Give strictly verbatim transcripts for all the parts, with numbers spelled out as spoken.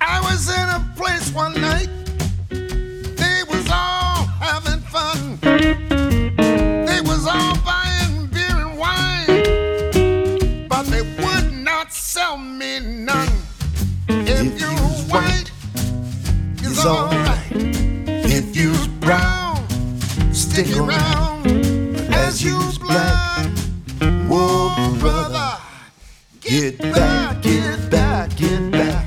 I was in a place one night, they was all having fun. They was all buying beer and wine, but they would not sell me none. If, if you're white, it's all right. If you're brown, stick around. As you's black, whoa brother, get back, get back, get back.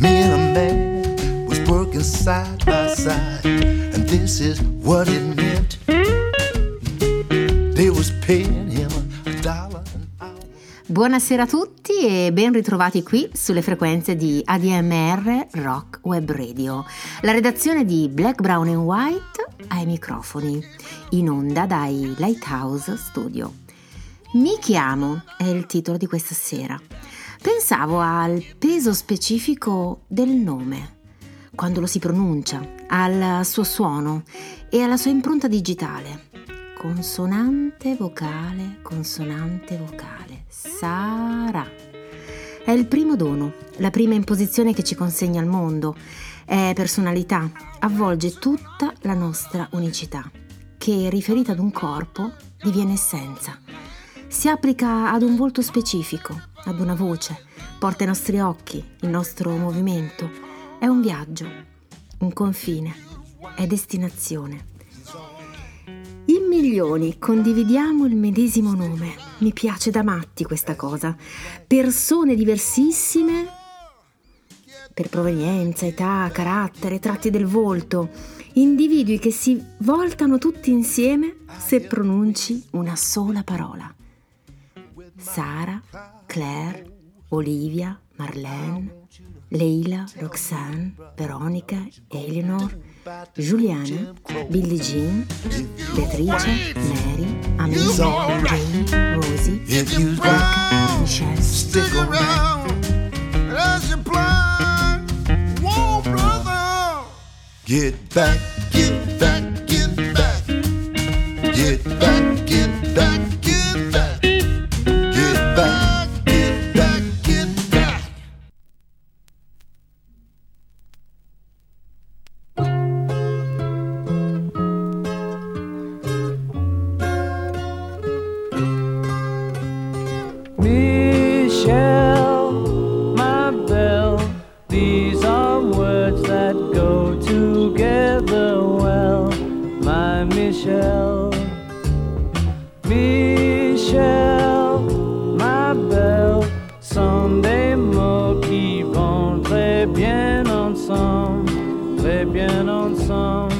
Me and a man was working side by side, and this is what it meant. They was paying him a dollar an hour. Buonasera a tutti e ben ritrovati qui sulle frequenze di A D M R Rock Web Radio. La redazione di Black, Brown and White ai microfoni, in onda dai Lighthouse Studio. Mi chiamo è il titolo di questa sera. Pensavo al peso specifico del nome, quando lo si pronuncia, al suo suono e alla sua impronta digitale. Consonante, vocale, consonante, vocale. Sarà. È il primo dono, la prima imposizione che ci consegna il mondo. È personalità, avvolge tutta la nostra unicità, che riferita ad un corpo diviene essenza. Si applica ad un volto specifico, ad una voce, porta i nostri occhi, il nostro movimento. È un viaggio, un confine, è destinazione. In milioni condividiamo il medesimo nome, mi piace da matti questa cosa, persone diversissime per provenienza, età, carattere, tratti del volto, individui che si voltano tutti insieme se pronunci una sola parola. Sara, Claire, Olivia, Marlene, Leila, Roxanne, Veronica, Eleanor, Giuliana, Billie Jean, Beatrice, Mary, Amelia, Jane, Rosie, Rebecca, Michelle. Stick around, as you plan. Whoa, brother! Get back, get back, get back. Get back, get back, get back. Get back, get back, get back. Michelle, Michelle, my belle, Sunday mo qui vont très bien ensemble, très bien ensemble.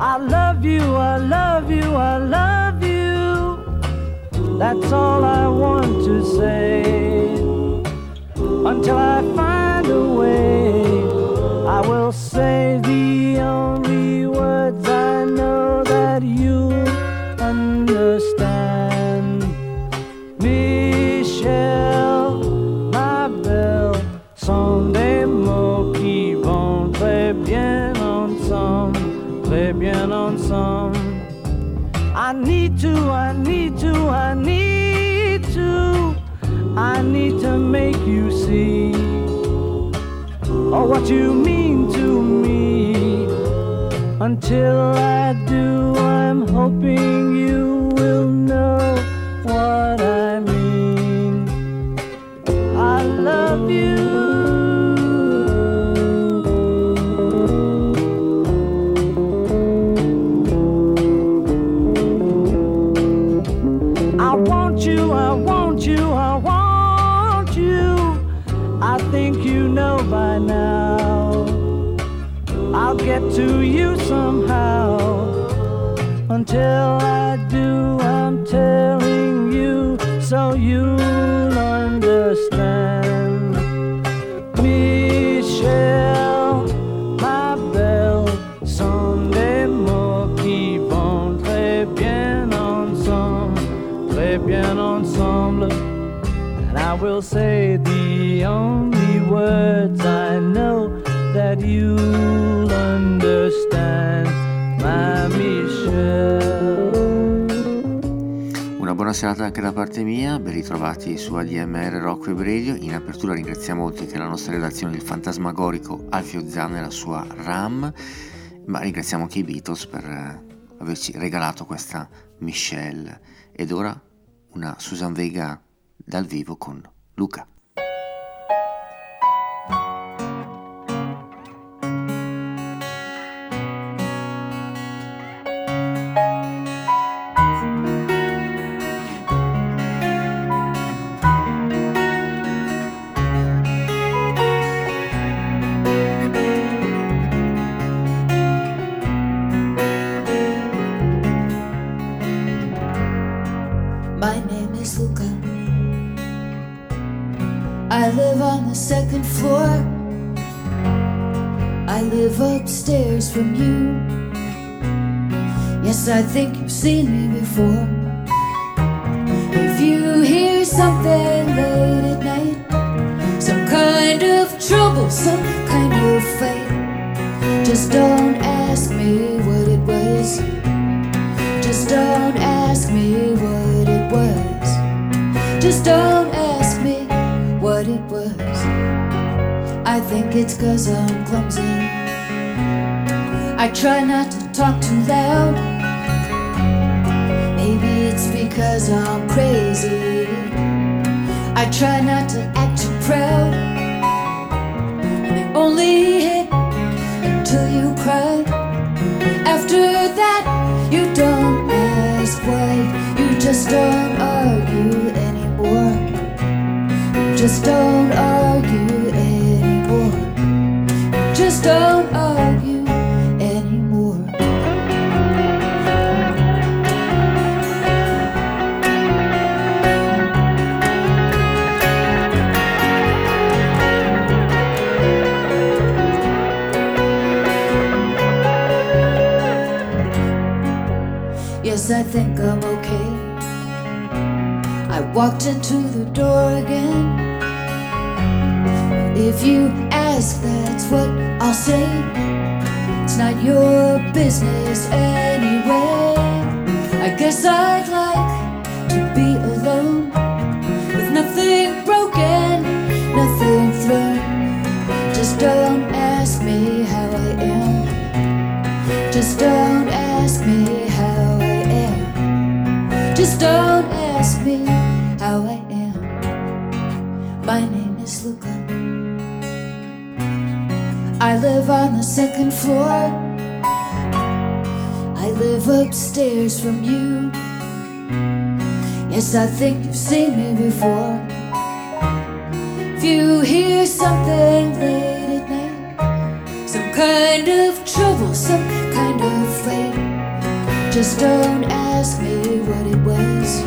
I love you, I love you, I love you. That's all I want to say. Until I find a way, I will say the only words I know. You understand, Michelle, ma belle, sont des mots qui vont très bien ensemble, très bien ensemble. I need to, I need to, I need to, I need to make you see, oh, what you mean to me. Until I do, I'm hoping you will know what I mean. I love you. I want you, I want you, I want you. I think you know by now. I'll get to you somehow. Until I do, I'm telling you. will say the only words I know that you'll understand, my Michelle. Una buona serata anche da parte mia, ben ritrovati su A D M R Rock Web Radio. In apertura ringraziamo oltre che la nostra redazione, il fantasmagorico Alfio Zanna e la sua RAM, ma ringraziamo anche i Beatles per averci regalato questa Michelle. Ed ora una Susan Vega dal vivo con Luca. Second floor, I live upstairs from you. Yes, I think you've seen me before. If you hear something late at night, some kind of trouble, some kind of fight, just don't ask me what it was. Just don't ask me what it was. Just don't ask me what it was. I think it's 'cause I'm clumsy. I try not to talk too loud. Maybe it's because I'm crazy. I try not to act too proud. And I only hit until you cry. After that, you don't ask why. You just don't argue anymore. You just don't argue anymore. Just don't argue anymore. Yes, I think I'm okay. I walked into the door again. If you ask, that's what I'll say. It's not your business anyway. I guess I'd like to be alone, with nothing broken, nothing thrown. Just don't ask me how I am. Just don't ask me how I am. Just don't ask me how I am. My name is Luca. I live on the second floor. I live upstairs from you. Yes, I think you've seen me before. If you hear something late at night, some kind of trouble, some kind of fight, just don't ask me what it was.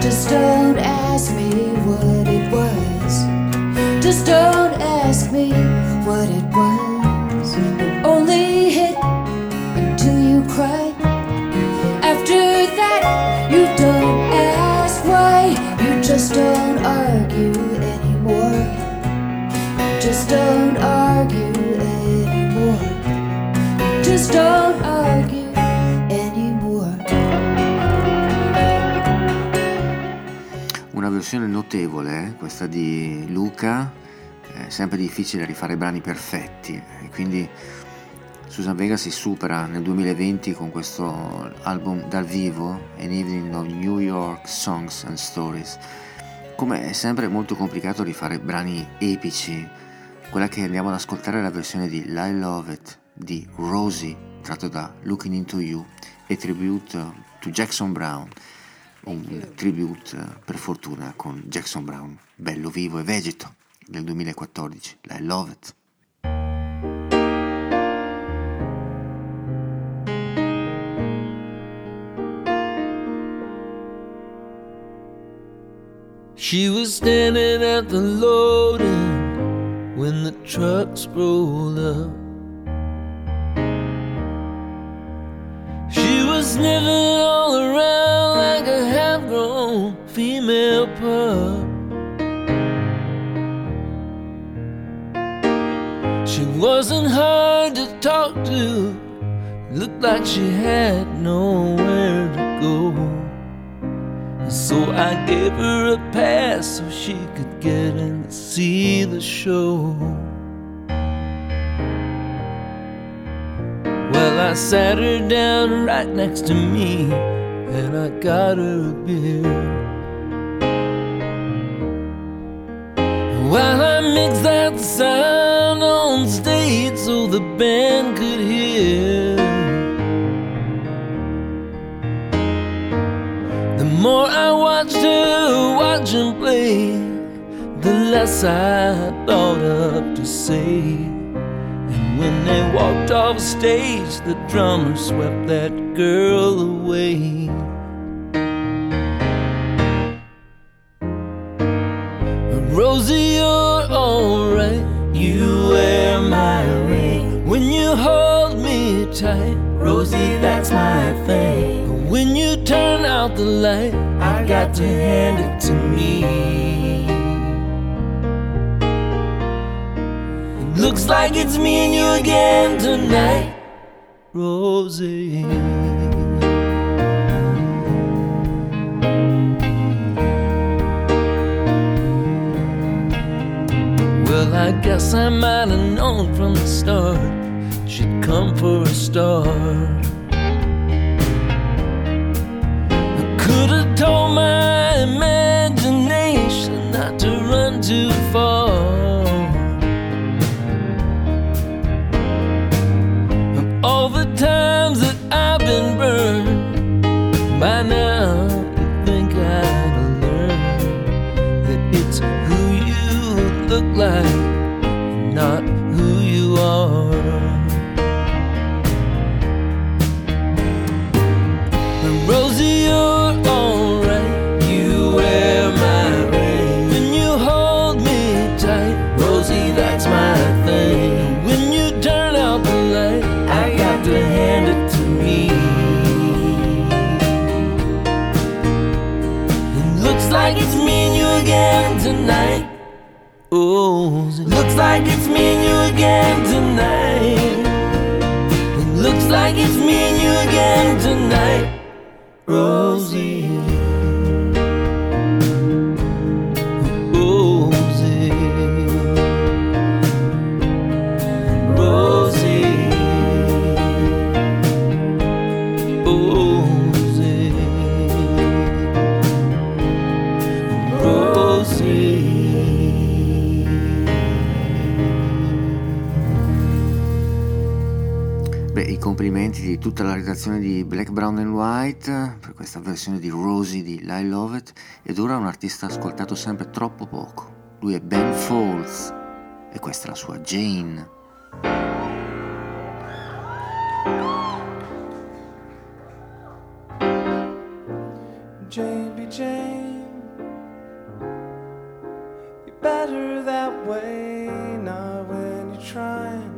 Just don't ask me what it was. Just don't ask me what it was. You only hit until you cry. After that, you don't ask why. You just don't argue anymore. You just don't argue anymore. You just don't argue anymore. Una versione notevole, eh? Questa di Luca. È sempre difficile rifare brani perfetti, e quindi Susan Vega si supera nel duemilaventi con questo album dal vivo, An Evening of New York Songs and Stories. Come è sempre molto complicato rifare brani epici, quella che andiamo ad ascoltare è la versione di I Love It di Rosie, tratto da Looking Into You e Tribute to Jackson Browne, un tribute per fortuna con Jackson Browne, bello vivo e vegeto, del duemilaquattordici, I Love It. She was standing at the loading when the trucks rolled up. She was sniffing all around like a half-grown female pup. She wasn't hard to talk to, looked like she had nowhere to go. So I gave her a pass so she could get in to see the show. Well, I sat her down right next to me, and I got her a beer. While I mixed out the sound on stage so the band could hear, the more I watched her watch and play, the less I thought up to say. And when they walked off stage, the drummer swept that girl away. Rosie, you're alright. You wear my ring when you hold me tight. Rosie, that's my thing. When you turn out the light, I got to hand it to me. It looks like it's me and you again tonight, Rosie. Well, I guess I might have known from the start she'd come for a star. I could have told my imagination not to run too far. Of all the times that I've been burned, by now you'd think I'd have learned that it's who you look like, not who you are. But Rosie, you're alright. You wear my ring when you hold me tight. Rosie, that's my thing. When you turn out the light, I got to hand it to me. It looks like it's me and you again tonight. Oh, it looks like it's me and you again tonight. It looks like it's me and you again tonight, Rosie. Rosie, Rosie, Rosie, Rosie. Complimenti di tutta la redazione di Black, Brown and White per questa versione di Rosie di I Love It. Ed ora un artista ascoltato sempre troppo poco. Lui è Ben Folds e questa è la sua Jane. Jane be Jane, you're better that way, not when you're trying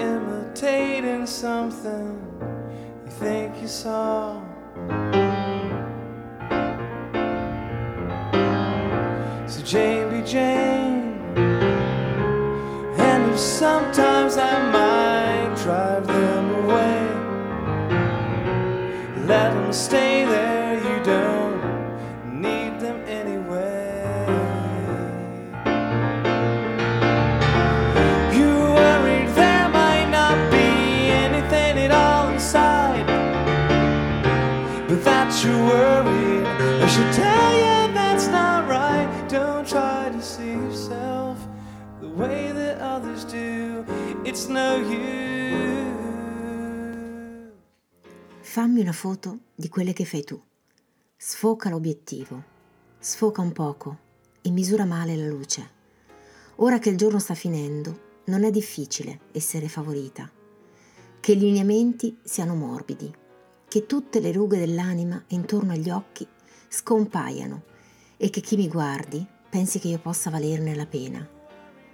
imitating something you think you saw. So Jane be Jane, and if sometimes I might drive them away, let them stay there, you don't need them anyway. You're worried, I should tell you that's not right. Don't try to see yourself the way that others do. It's no you. Fammi una foto di quelle che fai tu. Sfoca l'obiettivo, sfoca un poco e misura male la luce. Ora che il giorno sta finendo, non è difficile essere favorita. Che i lineamenti siano morbidi, che tutte le rughe dell'anima intorno agli occhi scompaiano e che chi mi guardi pensi che io possa valerne la pena.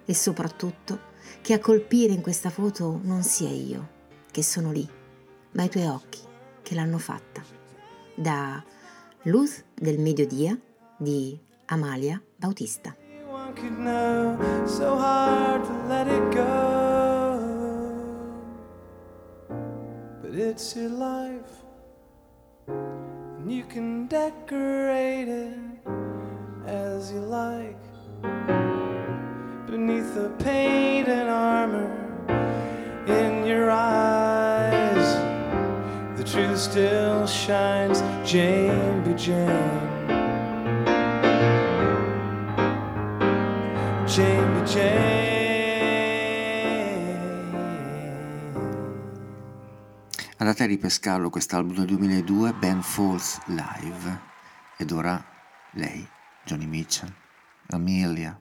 E soprattutto che a colpire in questa foto non sia io, che sono lì, ma i tuoi occhi che l'hanno fatta. Da Luz del Mediodía di Amalia Bautista. it's your life, and you can decorate it as you like. Beneath the paint and armor in your eyes, the truth still shines, Jane be Jane. Jane be Jane. Andate a ripescarlo quest'album del duemiladue, Ben Folds Live. Ed ora lei, Joni Mitchell, Amelia.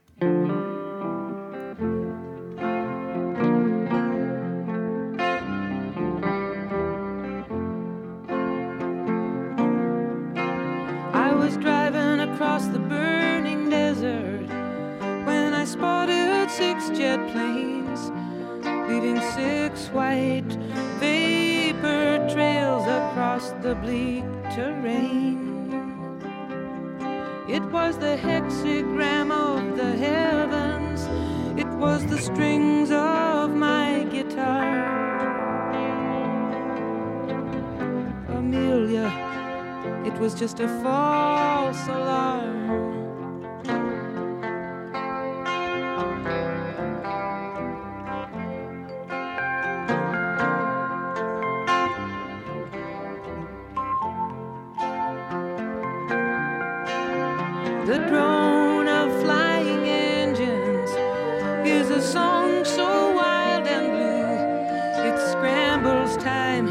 Just a false alarm. The drone of flying engines is a song so wild and blue, it scrambles time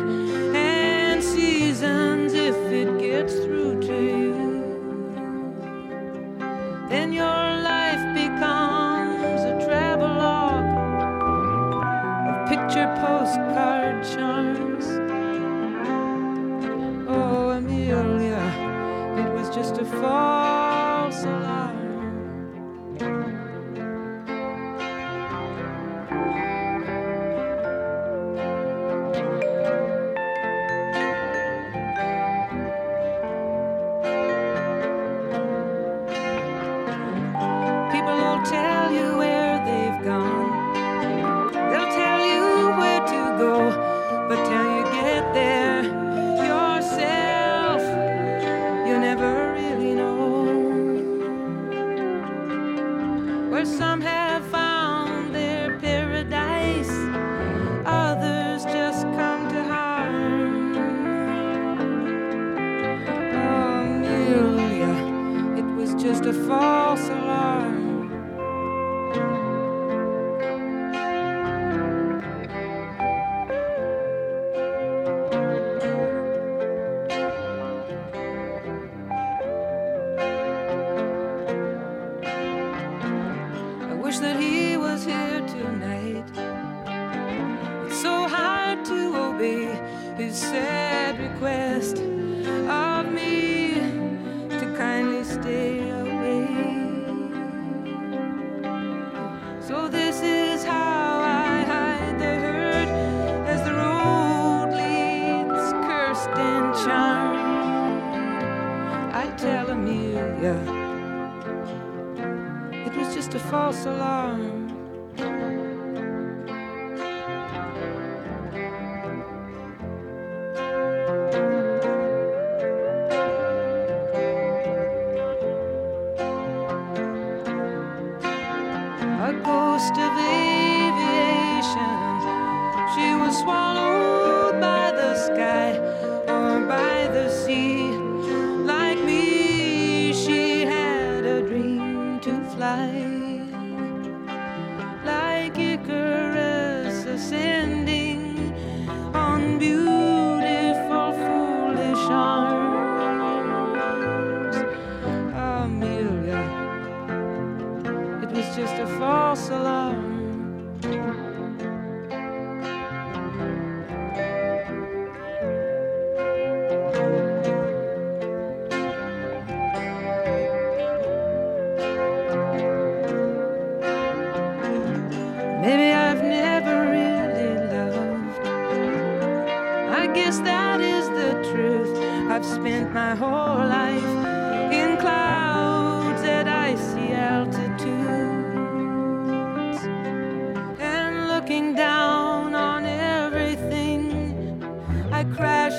and seasons if it gets through.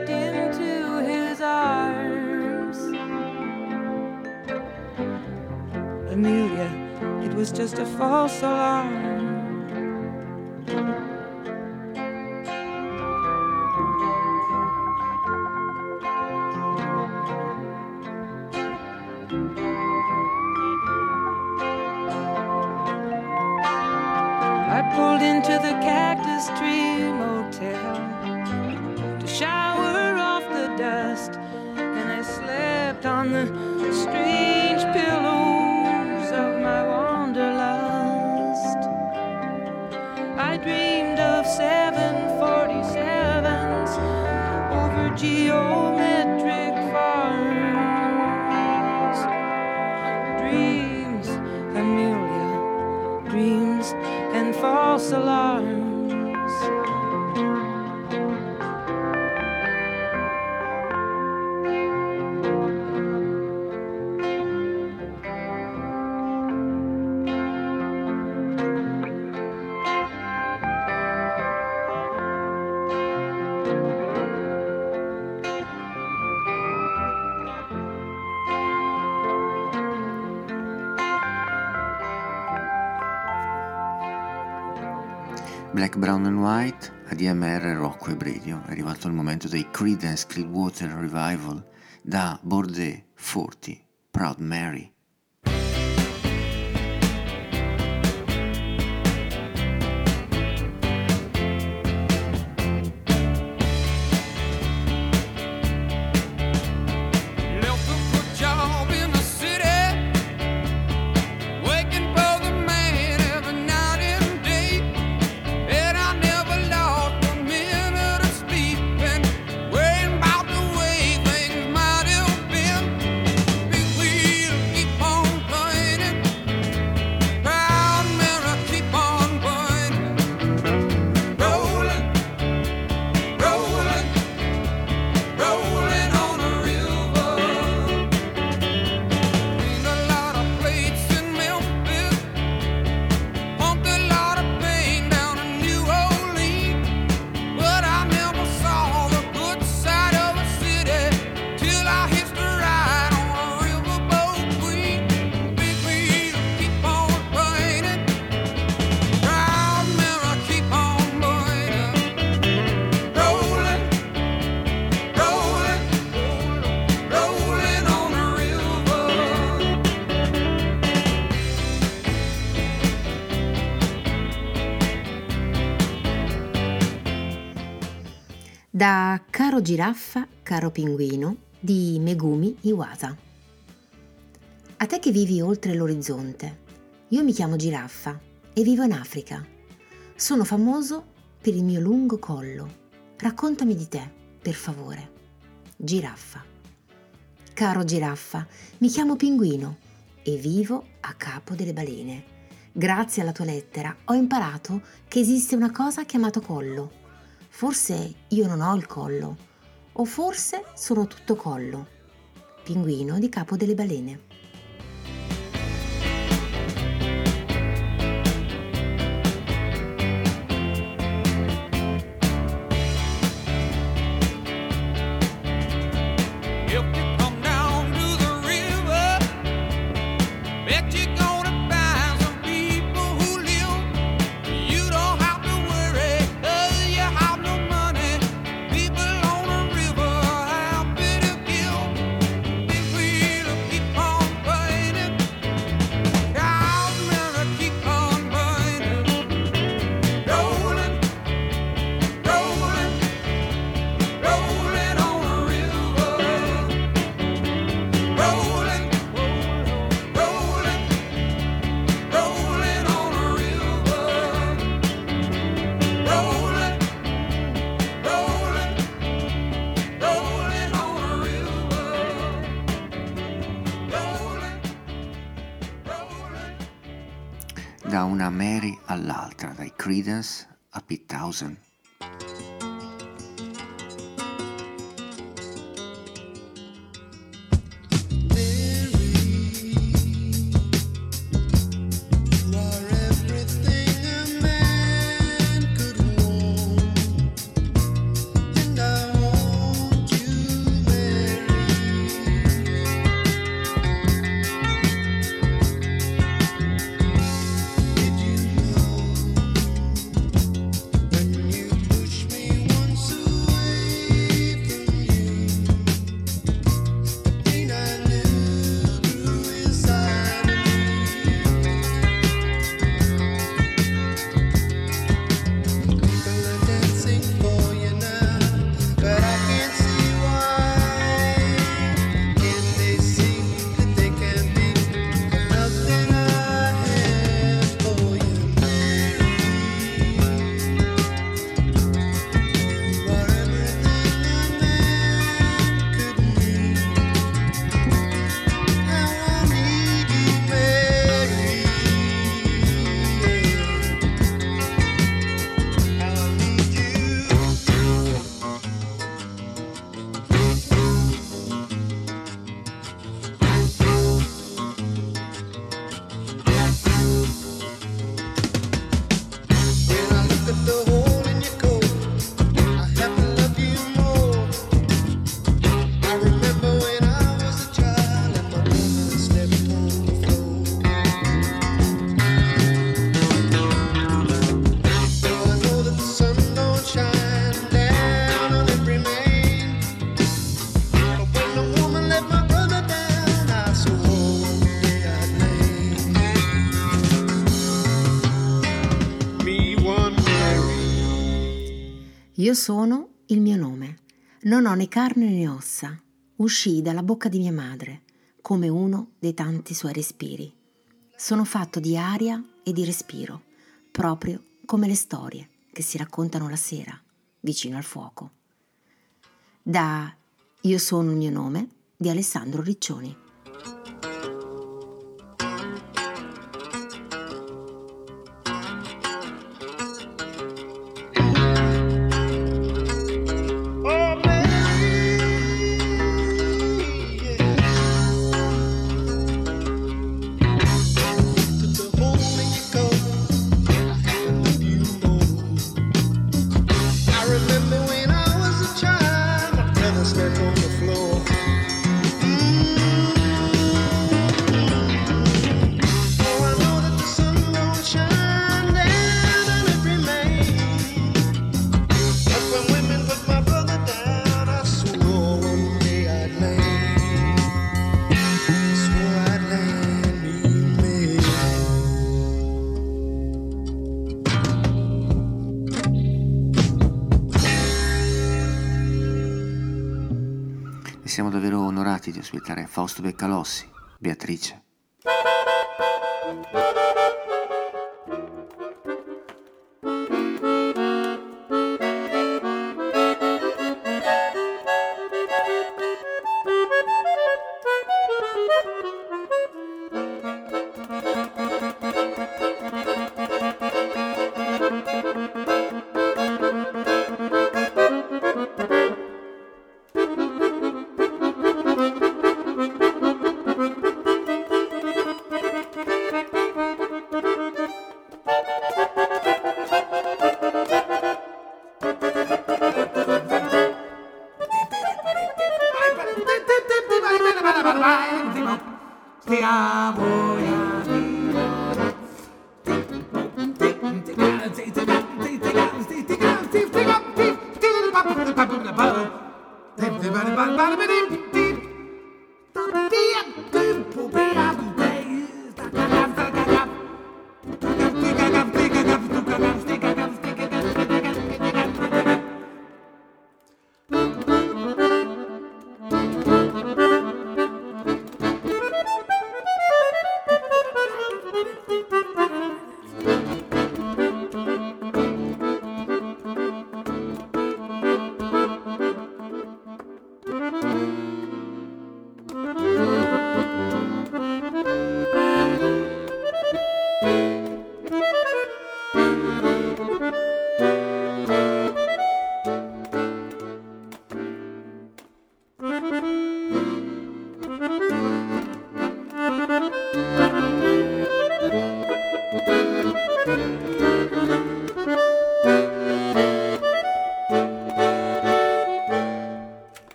rushed into his arms. Amelia, it was just a false alarm. I pulled into the Cactus Tree Motel to shower off the dust, and I slept on the strange pillows of my wanderlust. I dreamed of seven forty-sevens over geometric farms. Dreams, Amelia, dreams and false alarms. Black, Brown and White, A D M R Rock Web Radio. È arrivato il momento dei Creedence Clearwater Revival, da Bordeaux forty, Proud Mary. Da Caro giraffa, caro pinguino di Megumi Iwata. A te che vivi oltre l'orizzonte, io mi chiamo Giraffa e vivo in Africa. Sono famoso per il mio lungo collo. Raccontami di te, per favore. Giraffa. Caro giraffa, mi chiamo Pinguino e vivo a capo delle balene. Grazie alla tua lettera ho imparato che esiste una cosa chiamata collo. Forse io non ho il collo, o forse sono tutto collo. Pinguino di capo delle balene. Da una Mary all'altra, dai Creedence a Pete Townsend. Mary, you are everything a man could want, and I want Io sono il mio nome, non ho né carne né ossa. Uscii dalla bocca di mia madre, come uno dei tanti suoi respiri. Sono fatto di aria e di respiro, proprio come le storie che si raccontano la sera, vicino al fuoco. Da Io sono il mio nome di Alessandro Riccioni. Siamo davvero onorati di ospitare Fausto Beccalossi, Beatrice.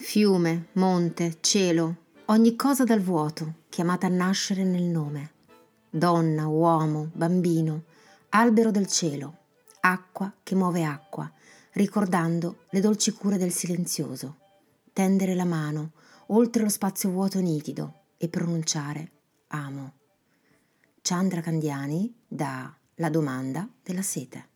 Fiume, monte, cielo, ogni cosa dal vuoto, chiamata a nascere nel nome. Donna, uomo, bambino, albero del cielo, acqua che muove acqua, ricordando le dolci cure del silenzioso. Tendere la mano, oltre lo spazio vuoto nitido, e pronunciare amo. Chandra Candiani da La domanda della sete.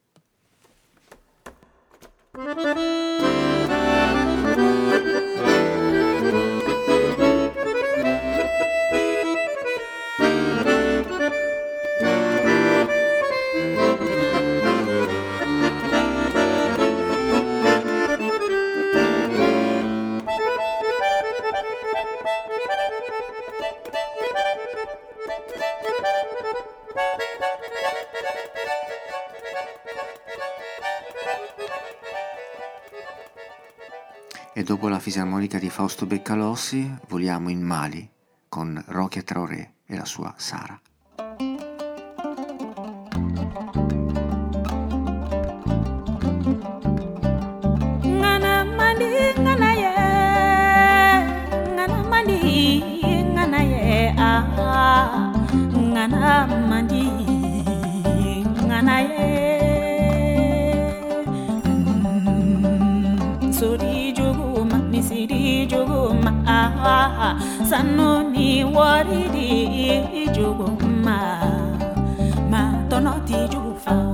e dopo la fisarmonica di Fausto Beccalossi voliamo in Mali con Rokia Traoré e la sua Sara. Ngana mandi ngana ye sori jogo ma misiri jogo ma sanoni waridi jogo ma ma tonoti jogo fa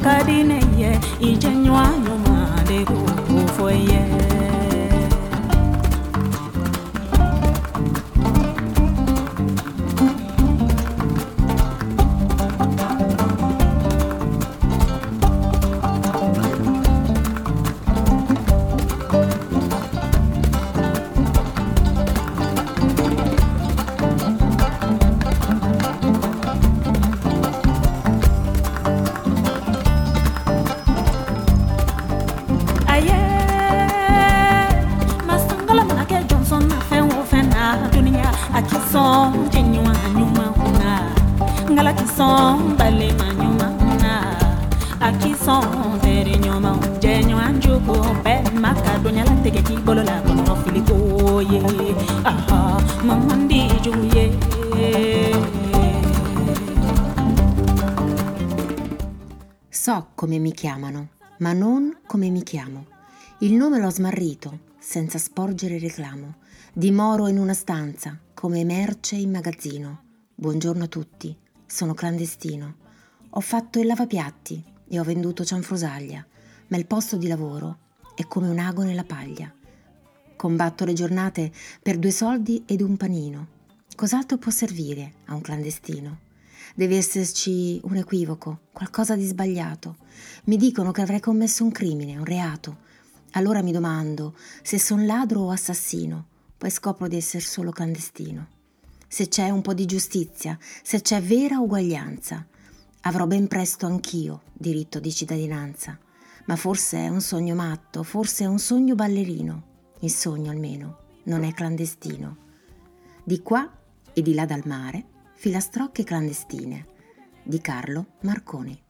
Kadineye ijenywa nyuma de kufoye come mi chiamano, ma non come mi chiamo. Il nome l'ho smarrito, senza sporgere reclamo. Dimoro in una stanza, come merce in magazzino. Buongiorno a tutti, sono clandestino. Ho fatto il lavapiatti e ho venduto cianfrusaglia, ma il posto di lavoro è come un ago nella paglia. Combatto le giornate per due soldi ed un panino. Cos'altro può servire a un clandestino? Deve esserci un equivoco, qualcosa di sbagliato. Mi dicono che avrei commesso un crimine, un reato. Allora mi domando se son ladro o assassino, poi scopro di essere solo clandestino. Se c'è un po' di giustizia, se c'è vera uguaglianza, avrò ben presto anch'io diritto di cittadinanza. Ma forse è un sogno matto, forse è un sogno ballerino. Il sogno almeno non è clandestino. Di qua e di là dal mare, Filastrocche clandestine di Carlo Marconi.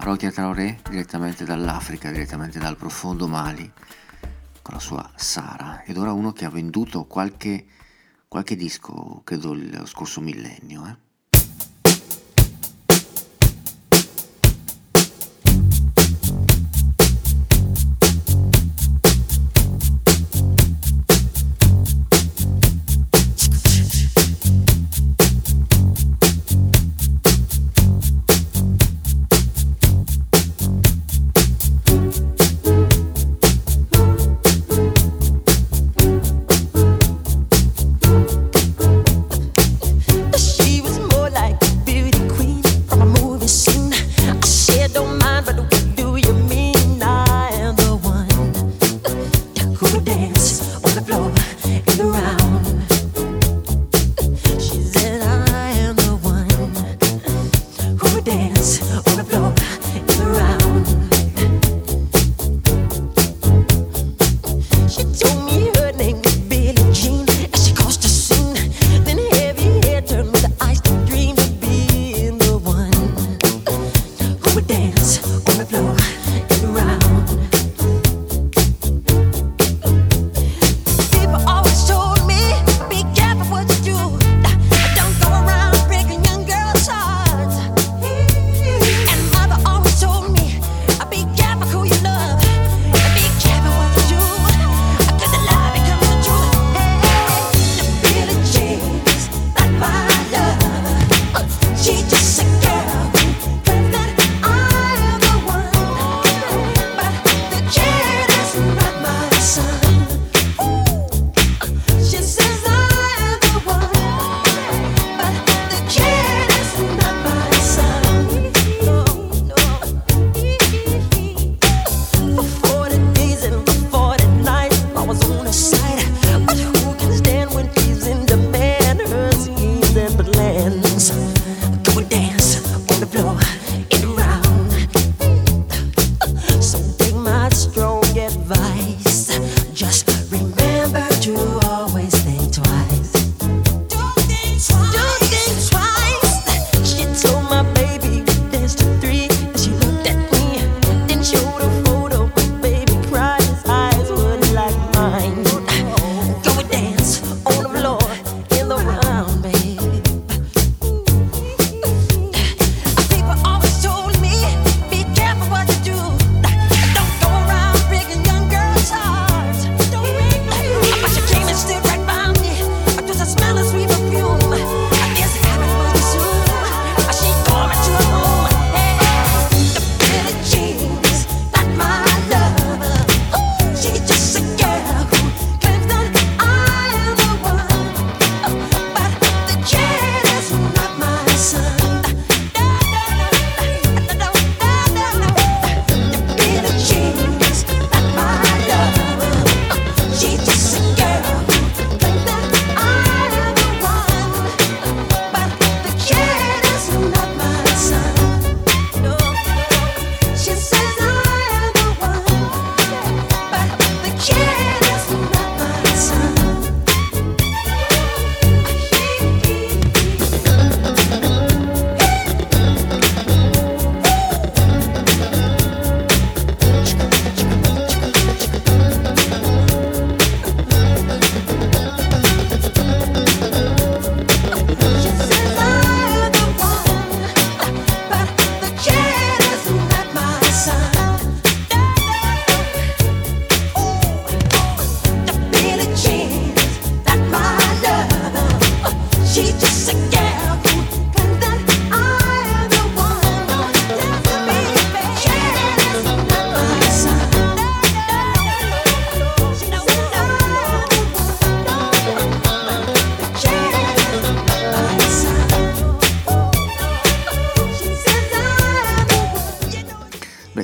Rokia Traoré, direttamente dall'Africa, direttamente dal profondo Mali, con la sua Sara. Ed ora uno che ha venduto qualche, qualche disco, credo, lo scorso millennio, eh. She was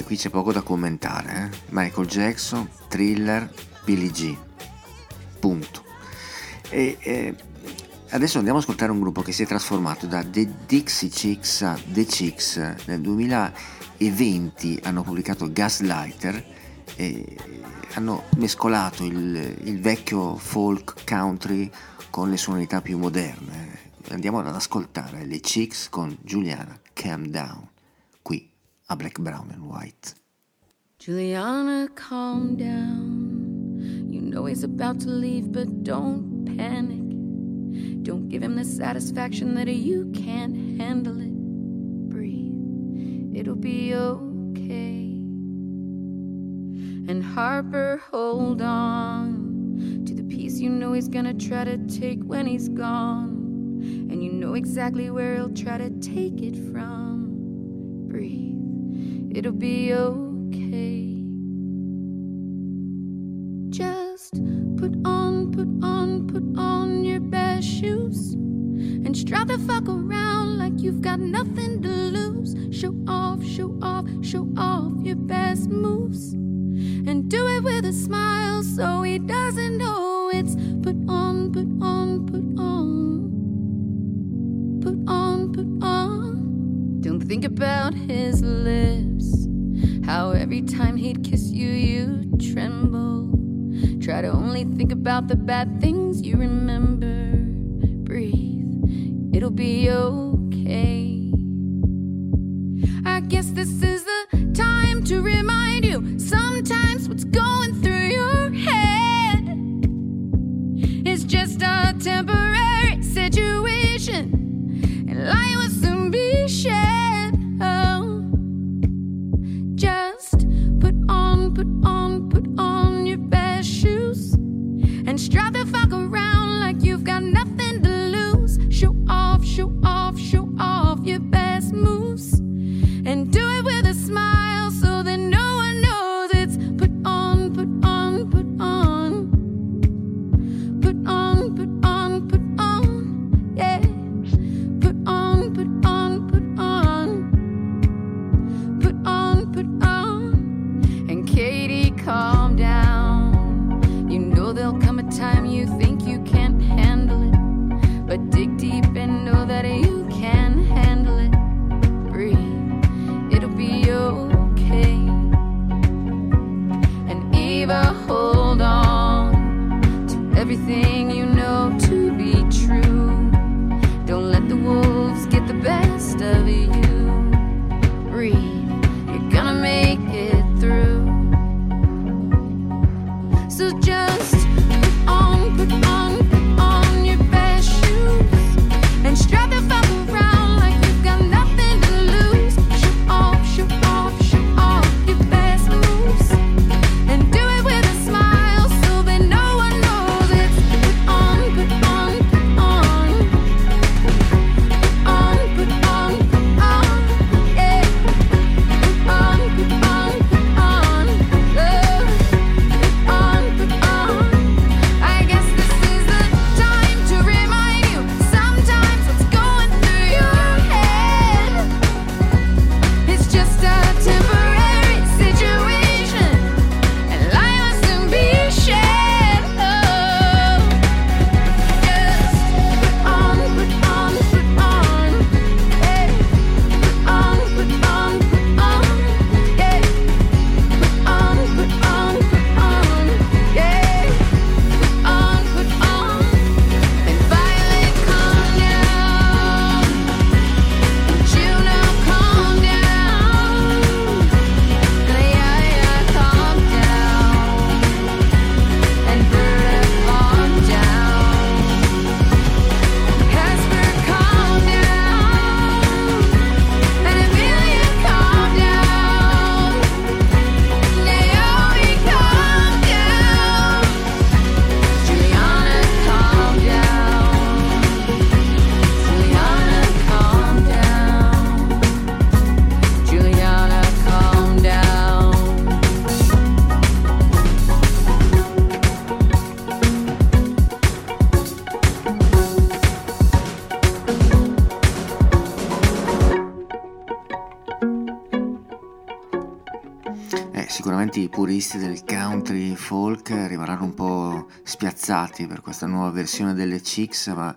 qui c'è poco da commentare, eh? Michael Jackson, Thriller, Billie Jean, punto. E, e adesso andiamo a ascoltare un gruppo che si è trasformato da The Dixie Chicks a The Chicks. Nel duemilaventi hanno pubblicato Gaslighter e hanno mescolato il, il vecchio folk country con le sonorità più moderne. Andiamo ad ascoltare le Chicks con Juliana Calm Down, qui a Black, Brown and White. Juliana, calm down. You know he's about to leave, but don't panic. Don't give him the satisfaction that you can't handle it. Breathe, it'll be okay. And Harper, hold on to the peace you know he's gonna try to take when he's gone. And you know exactly where he'll try to take it from. Breathe, it'll be okay. Just put on, put on, put on your best shoes and strut the fuck around like you've got nothing to lose. Show off, show off, show off your best moves and do it with a smile so he doesn't know it's put on, put on, put on. Put on, put on. Don't think about his lips, how every time he'd kiss you, you tremble. Try to only think about the bad things you remember. Breathe, it'll be okay. I guess this is the time to remind you, sometimes what's going through your head is just a temporary situation. Light will soon be shed. Oh, just put on, put on, put on your best shoes and strut the fuck around like you've got nothing to lose. Show off, show off, show off your best moves and do it with a smile so that no one knows it's put on. avanti i puristi del country folk rimarranno un po' spiazzati per questa nuova versione delle Chicks, ma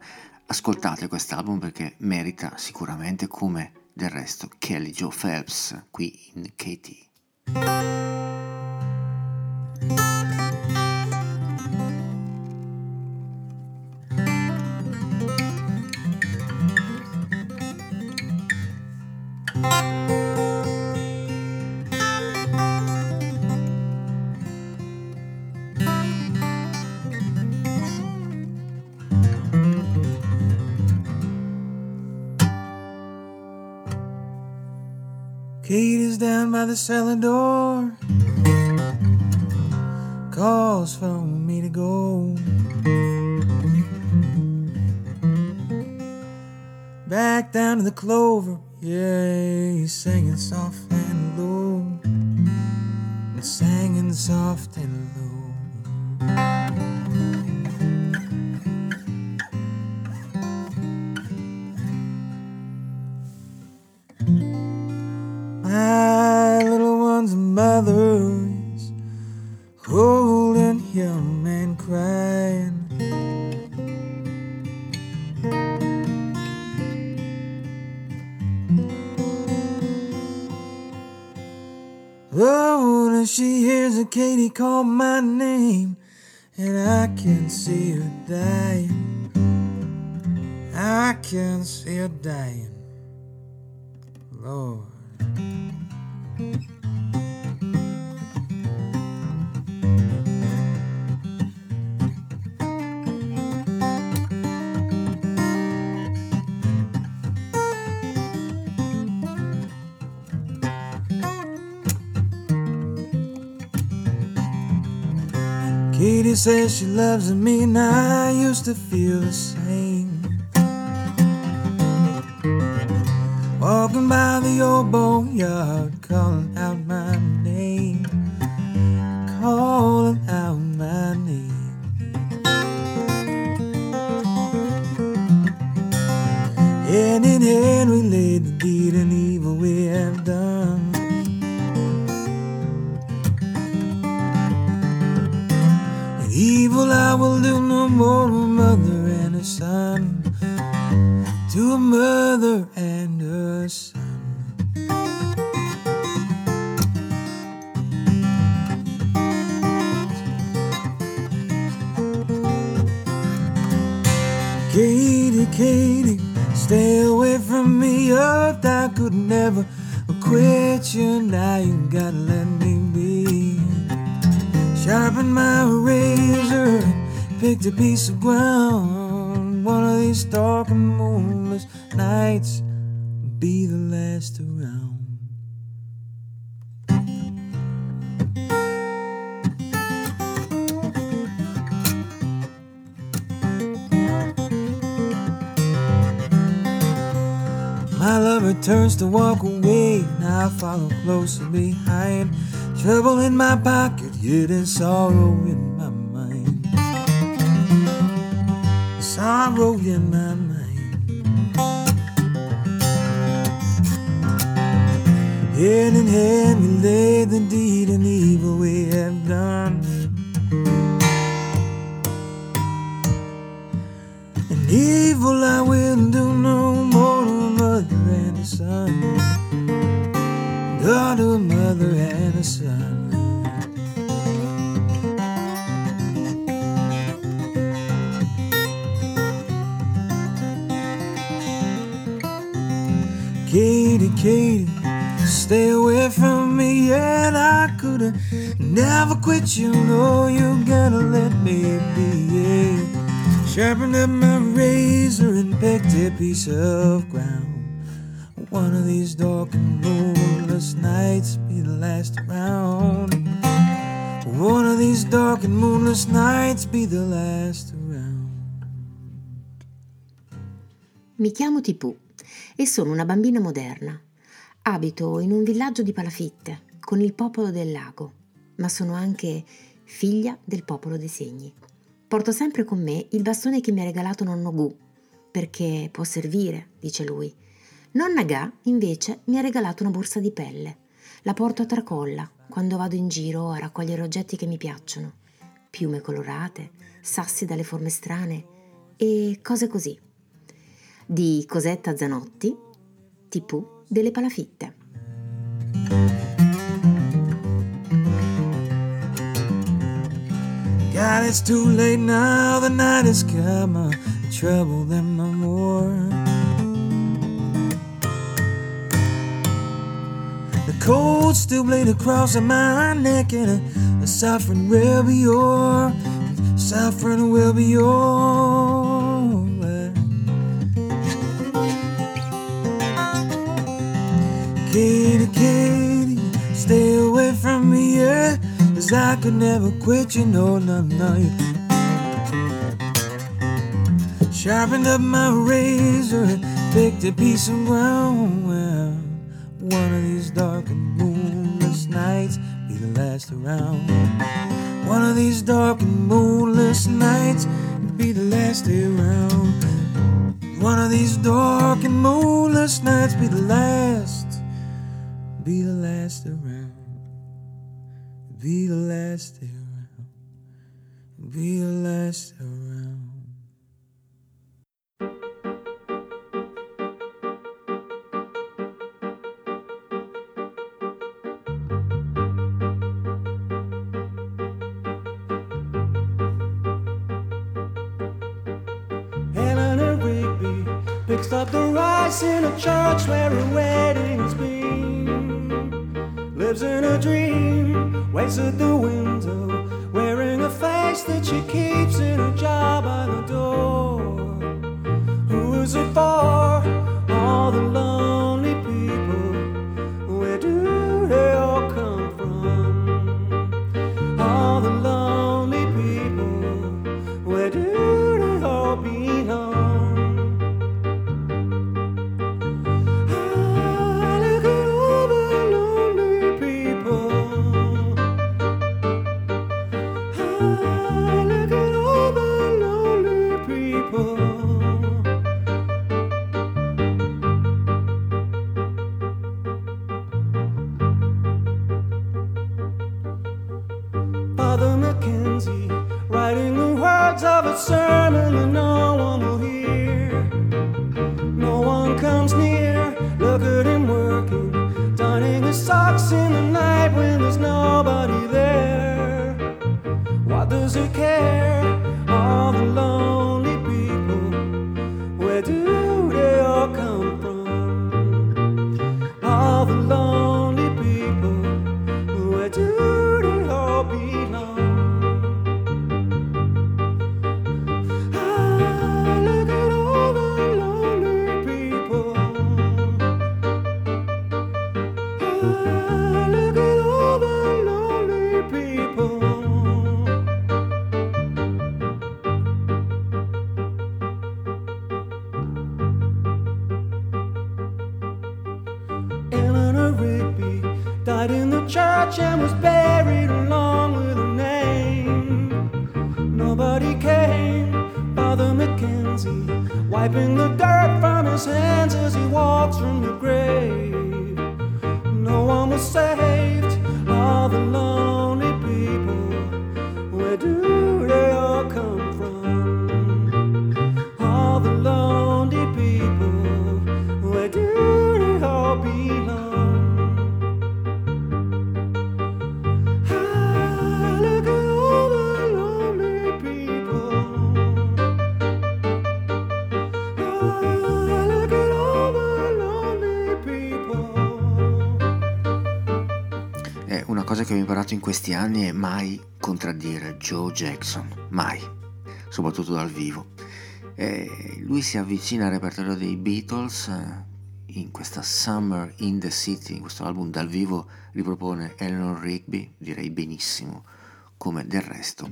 ascoltate quest'album perché merita sicuramente, come del resto Kelly Joe Phelps qui in Katie. Katie's down by the cellar door, calls for me to go. Back down to the clover, yeah, he's singing soft and low, and singing soft and low. My little one's mother is holding him and crying. Oh, and she hears a Katie call my name, and I can see her dying. I can see her dying. Lord. Katie says she loves me, and I used to feel the same. Walking by the old boneyard, calling out my name, calling out my name. Hand in hand we laid the deed and evil we have done. And evil I will do no more, mother and her son, to a mother and her son. Katie, Katie, stay away from me. Oh, I could never quit you. Now you gotta let me be. Sharpen my razor, picked a piece of ground. One of these dark and moonless nights be the last around. My lover turns to walk away, and I follow closer behind. Trouble in my pocket, hidden sorrow in my mind. Sorrow in my mind. Hand in hand we lay the deed and evil we have done. And evil I will do no more, mother and a son, daughter, mother and a son. Katie, Katie, stay away from me, and I could never quit you, no, you gotta let me be, yeah. Sharpened up my razor and picked a piece of ground. One of these dark and moonless nights be the last round. One of these dark and moonless nights be the last round. Mi chiamo Tipù. E sono una bambina moderna. Abito in un villaggio di palafitte con il popolo del lago, ma sono anche figlia del popolo dei segni. Porto sempre con me il bastone che mi ha regalato nonno Gu, perché può servire, dice lui. Nonna Ga, invece, mi ha regalato una borsa di pelle. La porto a tracolla, quando vado in giro a raccogliere oggetti che mi piacciono, piume colorate, sassi dalle forme strane e cose così. Di Cosetta Zanotti, Tipù delle palafitte. God, it's too late now, the night has come, I trouble them no more. The cold steel blade across my neck and a, a suffering will be yours, suffering will be yours. Katie, Katie, stay away from me, yeah, 'cause I could never quit you, no, no, no. Sharpened up my razor and picked a piece of ground. Well, one of these dark and moonless nights, be the last around. One of these dark and moonless nights, be the last around. One of these dark and moonless nights, be the last. Be the last around, be the last around, be the last around. Eleanor Rigby picks up the rice in a church where a wedding's been. Lives in a dream, waits at the window, wearing a face that she keeps in a jar by the door. Who is it for? All the lonely people, where do they all come from? All the lonely people, where do they all belong? In questi anni è mai contraddire Joe Jackson, mai, soprattutto dal vivo. E lui si avvicina al repertorio dei Beatles in questa Summer in the City, in questo album dal vivo ripropone Eleanor Rigby, direi benissimo, come del resto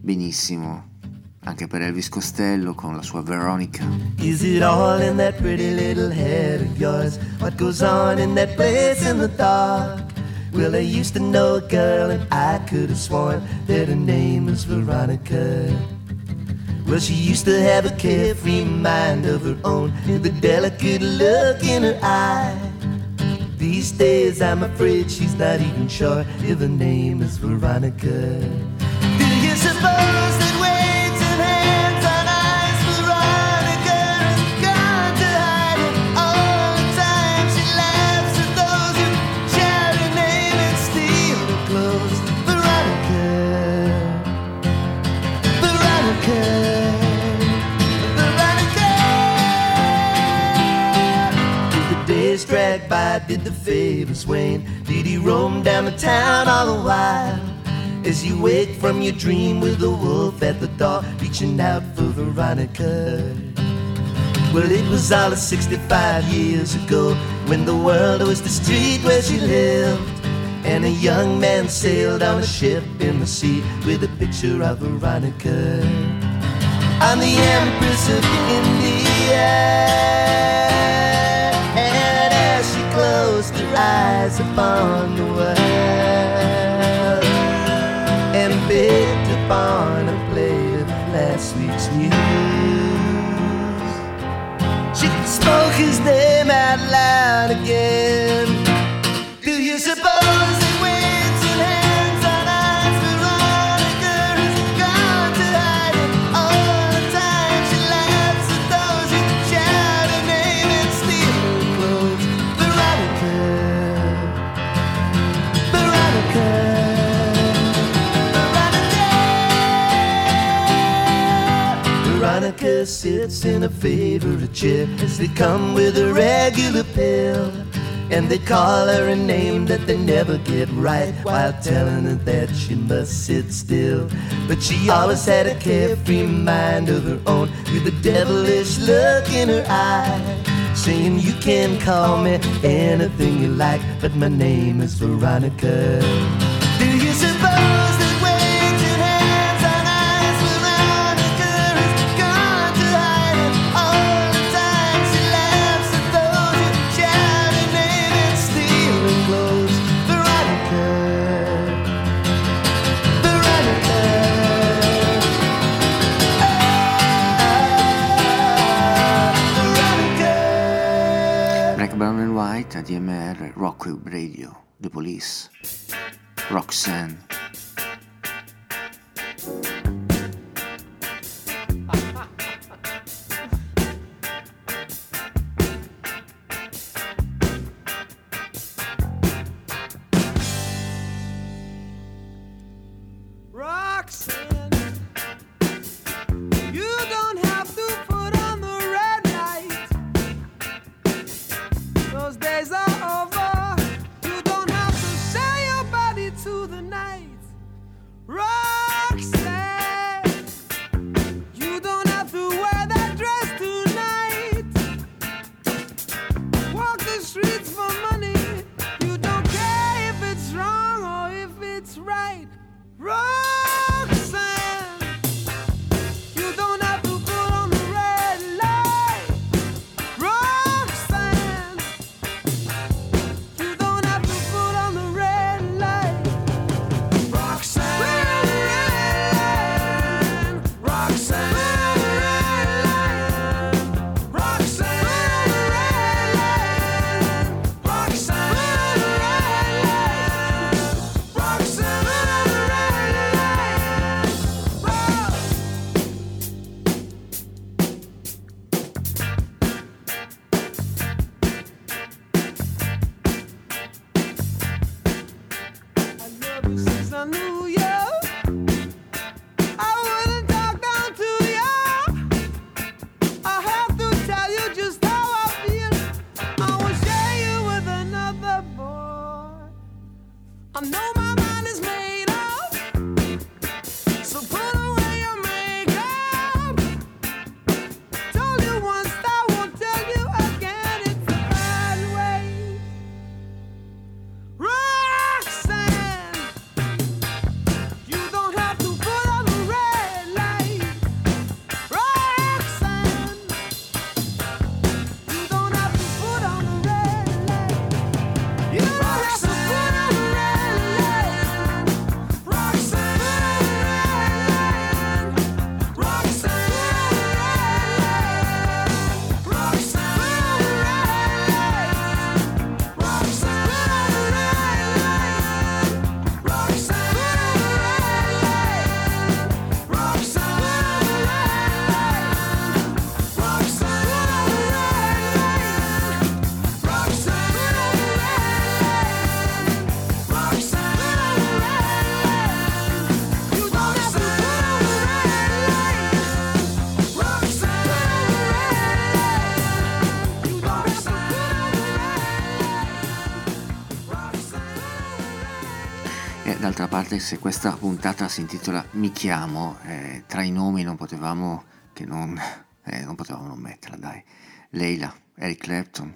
benissimo anche per Elvis Costello con la sua Veronica. Is it all in that pretty little head of yours? What goes on in that place in the dark? Well, I used to know a girl and I could have sworn that her name was Veronica. Well, she used to have a carefree mind of her own and the delicate look in her eye. The These days I'm afraid she's not even sure if her name is Veronica. Do you suppose that waves and hands on ice Veronica has gone to hide it? All the time she laughs at those who share her name and steal her clothes. Veronica, Veronica. Dragged by, did the favors wane? Did he roam down the town all the while? As you wake from your dream with the wolf at the door, reaching out for Veronica. Well, it was all of sixty-five years ago, when the world was the street where she lived, and a young man sailed on a ship in the sea with a picture of Veronica. I'm the Empress of India. Closed her eyes upon the world and picked upon a play of last week's news. She spoke his name out loud again. Do you suppose that waves and hands on eyes Veronica has gone to hide it? All the time she laughs at those who shout her name and steal her clothes. Veronica sits in a favorite chair as they come with a regular pill, and they call her a name that they never get right while telling her that she must sit still. But she always had a carefree mind of her own, with a devilish look in her eye, saying you can call me anything you like, but my name is Veronica. Do you suppose that Brown and White, A D M R Rock Web Radio, The Police, Roxanne. To the night, Roxanne. D'altra parte, se questa puntata si intitola Mi chiamo, eh, tra i nomi non potevamo che non, eh, non potevamo non metterla, dai. Leila, Eric Clapton.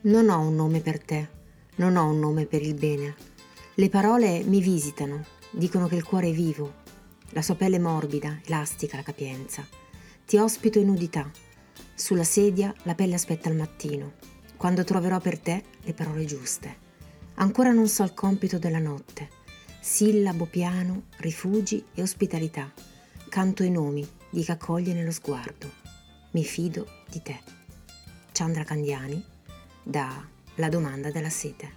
Non ho un nome per te, non ho un nome per il bene. Le parole mi visitano, dicono che il cuore è vivo, la sua pelle morbida, elastica la capienza. Ti ospito in nudità, sulla sedia la pelle aspetta il mattino, quando troverò per te le parole giuste. Ancora non so il compito della notte, sillabo piano, rifugi e ospitalità, canto i nomi di chi accoglie nello sguardo. Mi fido di te. Chandra Candiani, da La domanda della sete.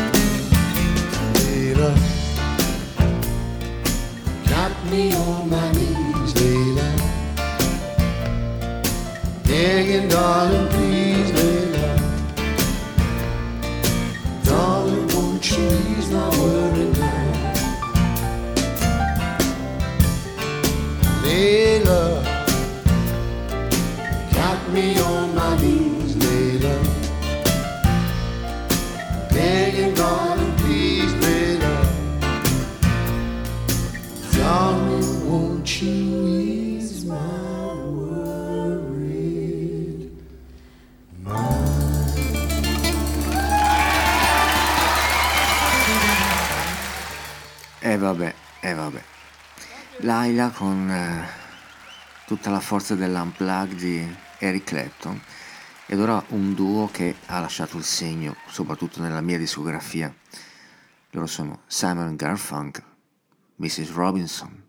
Layla, got me on my knees, Layla. Begging, darling, please, Layla. Darling, won't you ease my worry now, Layla. Got me on my knees, Layla. Begging God and please, Layla. Darling, won't you ease my worried mind. E eh vabbè, e eh vabbè. Layla con eh, tutta la forza dell'unplug di Eric Clapton, ed ora un duo che ha lasciato il segno soprattutto nella mia discografia. Loro sono Simon Garfunkel, missus Robinson.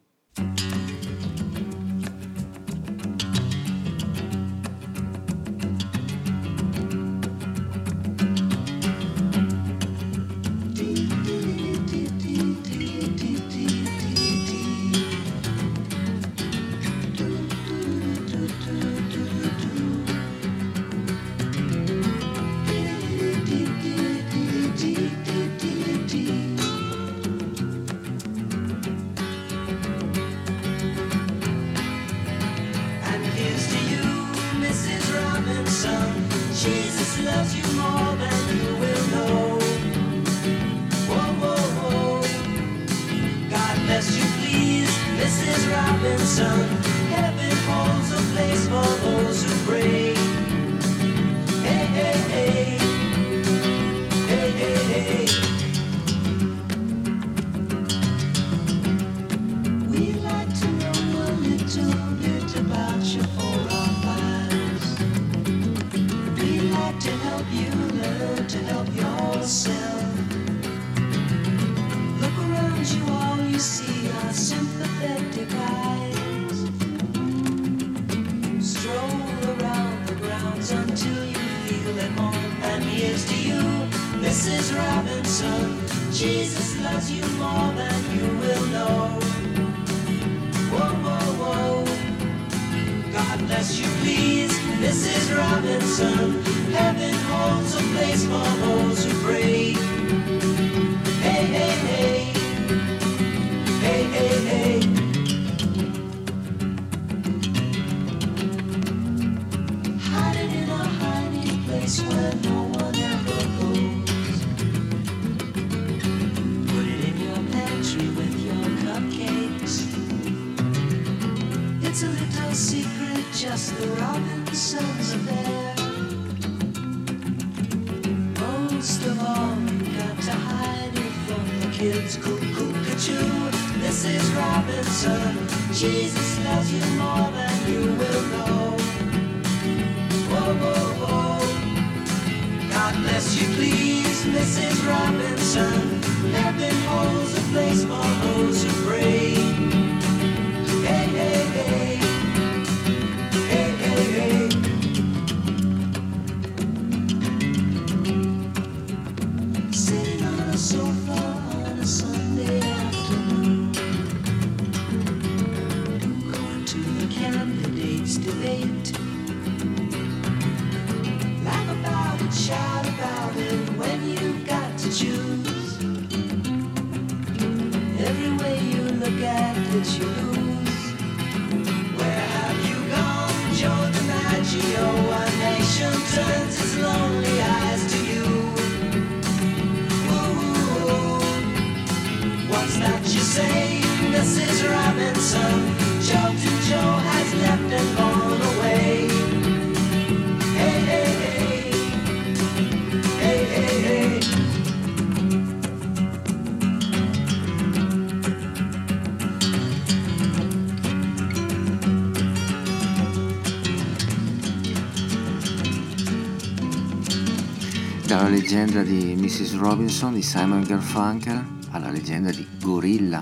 Dalla leggenda di missus Robinson di Simon Garfunkel alla leggenda di Gorilla,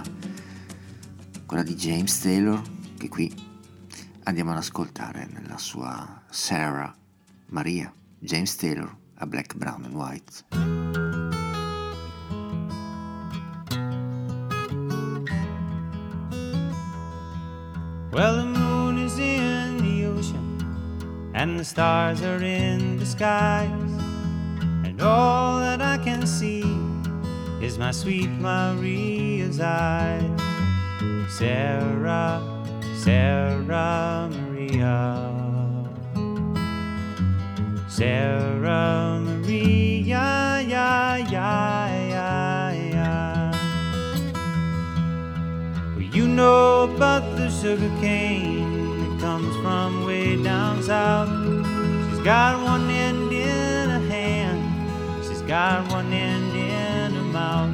quella di James Taylor, che qui andiamo ad ascoltare nella sua Sarah Maria, James Taylor a Black, Brown and White. Well, the moon is in the ocean, and the stars are in the skies, and all that I can see is my sweet Maria's eyes. Sarah, Sarah Maria, Sarah Maria, yeah, yeah, yeah, yeah. Well, you know about the sugar cane that comes from way down south. She's got one end in her hand, she's got one end in her mouth.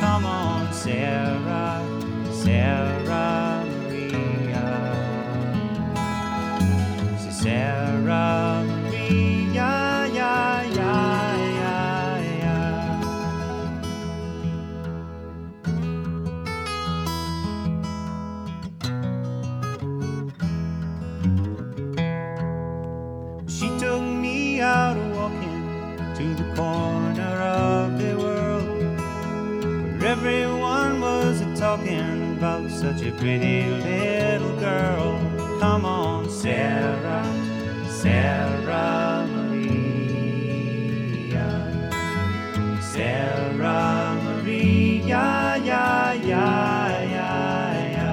Come on, Sarah, Sarah Maria, she's Sarah Maria, yeah, yeah, yeah, yeah. She took me out walking to the corner of the world, where everyone was a-talking about such a pretty little girl. Come on, Sarah, Sarah Maria, Sarah Maria, yeah, yeah, yeah, yeah.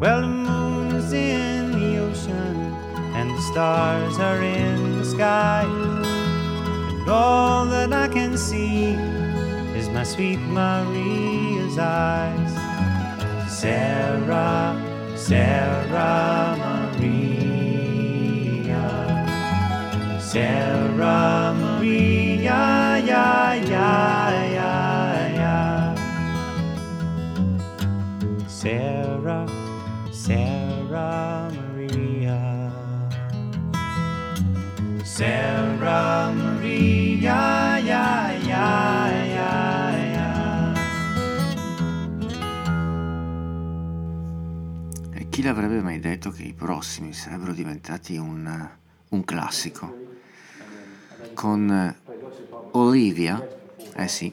Well, the moon is in the ocean and the stars are in the sky, and all that I can see is my sweet Maria's eyes. Sarah, Sarah Maria, Sarah Maria, yeah, yeah, yeah, yeah. Sarah, Sarah Maria, Sarah Maria, yeah, yeah, yeah, yeah. E chi l'avrebbe mai detto che i prossimi sarebbero diventati un, un classico? Con Olivia, eh sì,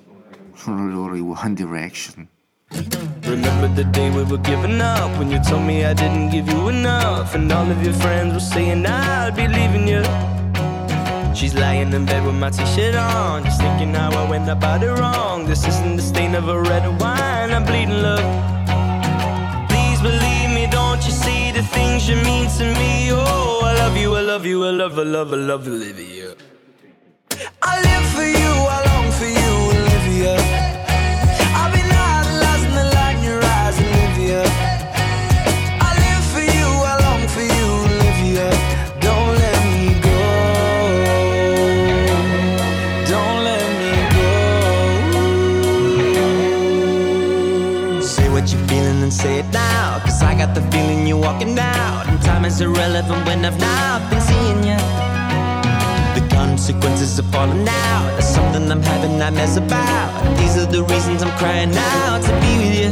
sono loro i One Direction. Remember the day we were giving up, when you told me I didn't give you enough, and all of your friends were saying I'd be leaving you. She's lying in bed with my t-shirt on, just thinking how I went about it wrong. This isn't the stain of a red wine, I'm bleeding, look. Please believe me, don't you see the things you mean to me? Oh, I love you, I love you, I love, I love, I love Olivia. I live for you, I long for you, Olivia. I've been idolizing the light in your eyes, Olivia. I live for you, I long for you, Olivia. Don't let me go, don't let me go. Say what you're feeling and say it now, 'cause I got the feeling you're walking out, and time is irrelevant when I've not been seeing you. Consequences are falling out. There's something I'm having nightmares about. These are the reasons I'm crying out to be with you.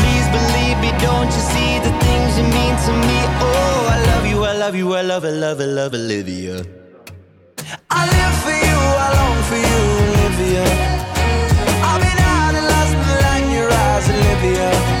Please believe me, don't you see the things you mean to me? Oh, I love you, I love you, I love, I love, I love Olivia. I live for you, I long for you, Olivia. I've been out and lost the light in your eyes, Olivia.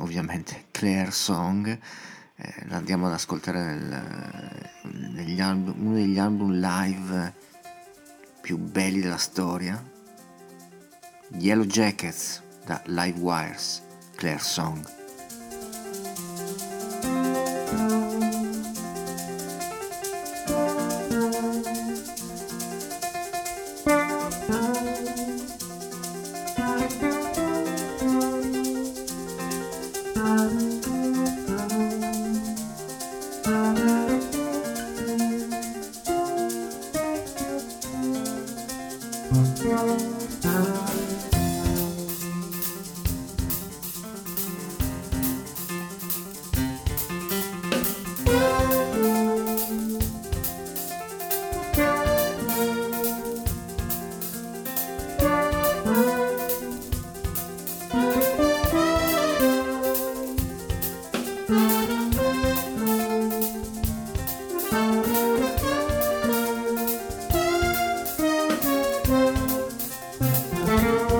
Ovviamente Claire Song, eh, l'andiamo ad ascoltare nel, negli album, uno degli album live più belli della storia, Yellow Jackets da Live Wires, Claire Song. Thank you.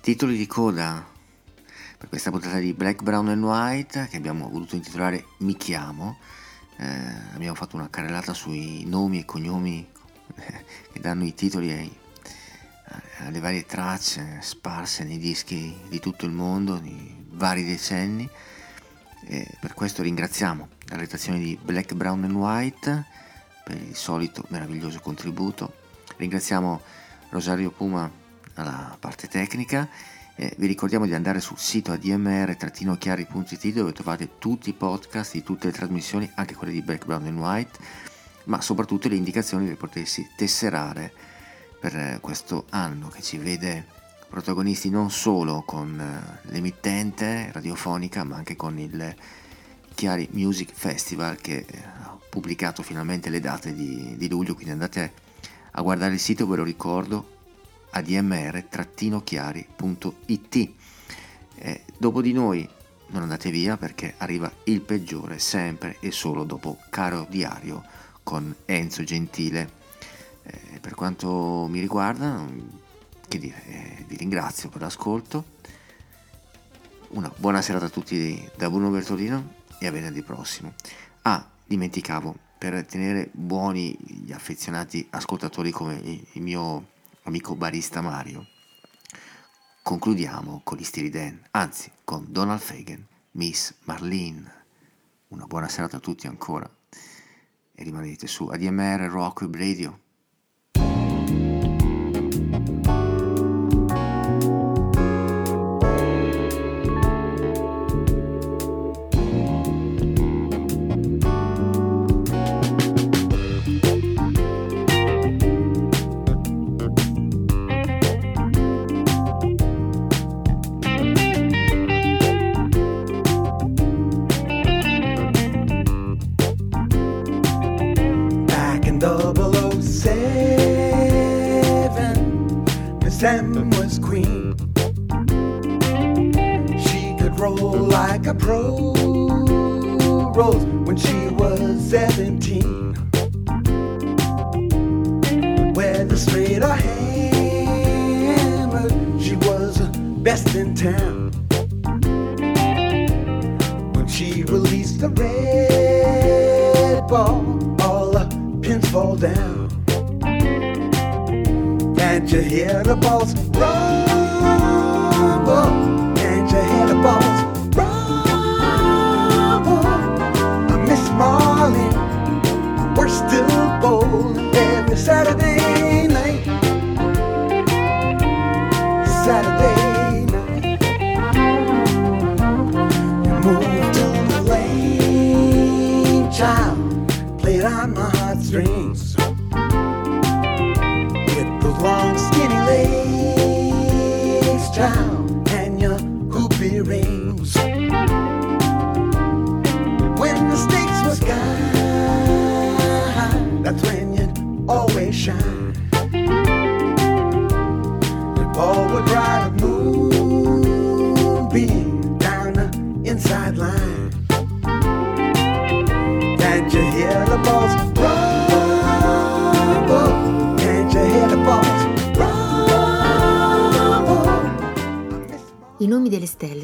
Titoli di coda per questa puntata di Black, Brown and White che abbiamo voluto intitolare Mi Chiamo. Eh, abbiamo fatto una carrellata sui nomi e cognomi eh, che danno i titoli ai, alle varie tracce sparse nei dischi di tutto il mondo, di vari decenni. Eh, per questo ringraziamo la redazione di Black, Brown and White per il solito meraviglioso contributo. Ringraziamo Rosario Puma alla parte tecnica. Eh, vi ricordiamo di andare sul sito a d m r dash chiari punto i t dove trovate tutti i podcast di tutte le trasmissioni, anche quelle di Black, Brown and White, ma soprattutto le indicazioni per potersi tesserare per questo anno che ci vede protagonisti non solo con l'emittente radiofonica ma anche con il Chiari Music Festival che ha pubblicato finalmente le date di, di luglio, quindi andate a guardare il sito, ve lo ricordo, a d m r dash chiari punto i t. Eh, dopo di noi non andate via perché arriva il peggiore sempre e solo dopo Caro Diario con Enzo Gentile. Eh, per quanto mi riguarda, che dire, eh, vi ringrazio per l'ascolto, una buona serata a tutti da Bruno Bertolino e a venerdì prossimo. Ah, dimenticavo, per tenere buoni gli affezionati ascoltatori come il mio amico barista Mario, concludiamo con gli Steely Dan, anzi con Donald Fagen, Miss Marlene. Una buona serata a tutti ancora e rimanete su A D M R Rock Web Radio.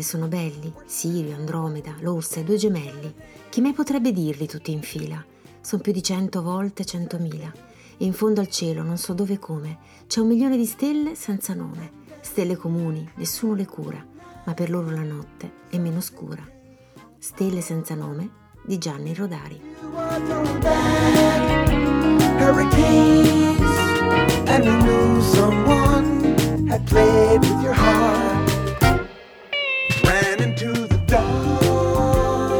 Sono belli, Sirio, Andromeda, l'orsa e due gemelli. Chi mai potrebbe dirli tutti in fila? Sono più di cento volte centomila. E in fondo al cielo, non so dove e come, c'è un milione di stelle senza nome. Stelle comuni, nessuno le cura, ma per loro la notte è meno scura. Stelle senza nome di Gianni Rodari.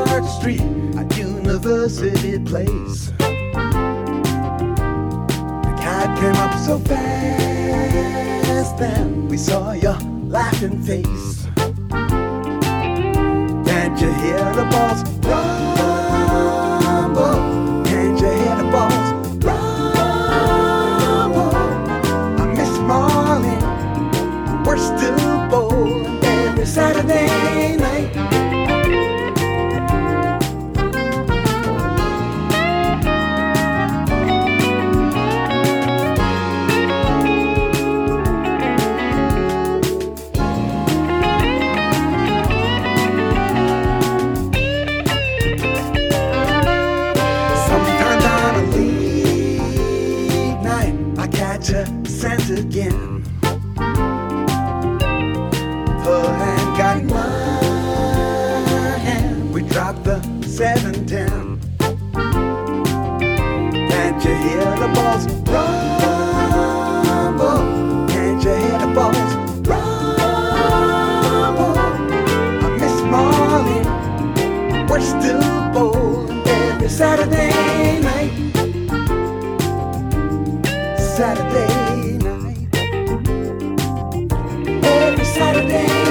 Dark street, a university place. The cat came up so fast that we saw your laughing face. Can't you hear the balls rumble? Can't you hear the balls rumble? I miss Marlin, we're still bowling every Saturday night. Sense again. Her hand got my hand. We dropped the seven ten. Can't you hear the balls rumble? Can't you hear the balls rumble? I miss Marlene. We're still bowling every Saturday night. Saturday night, every Saturday.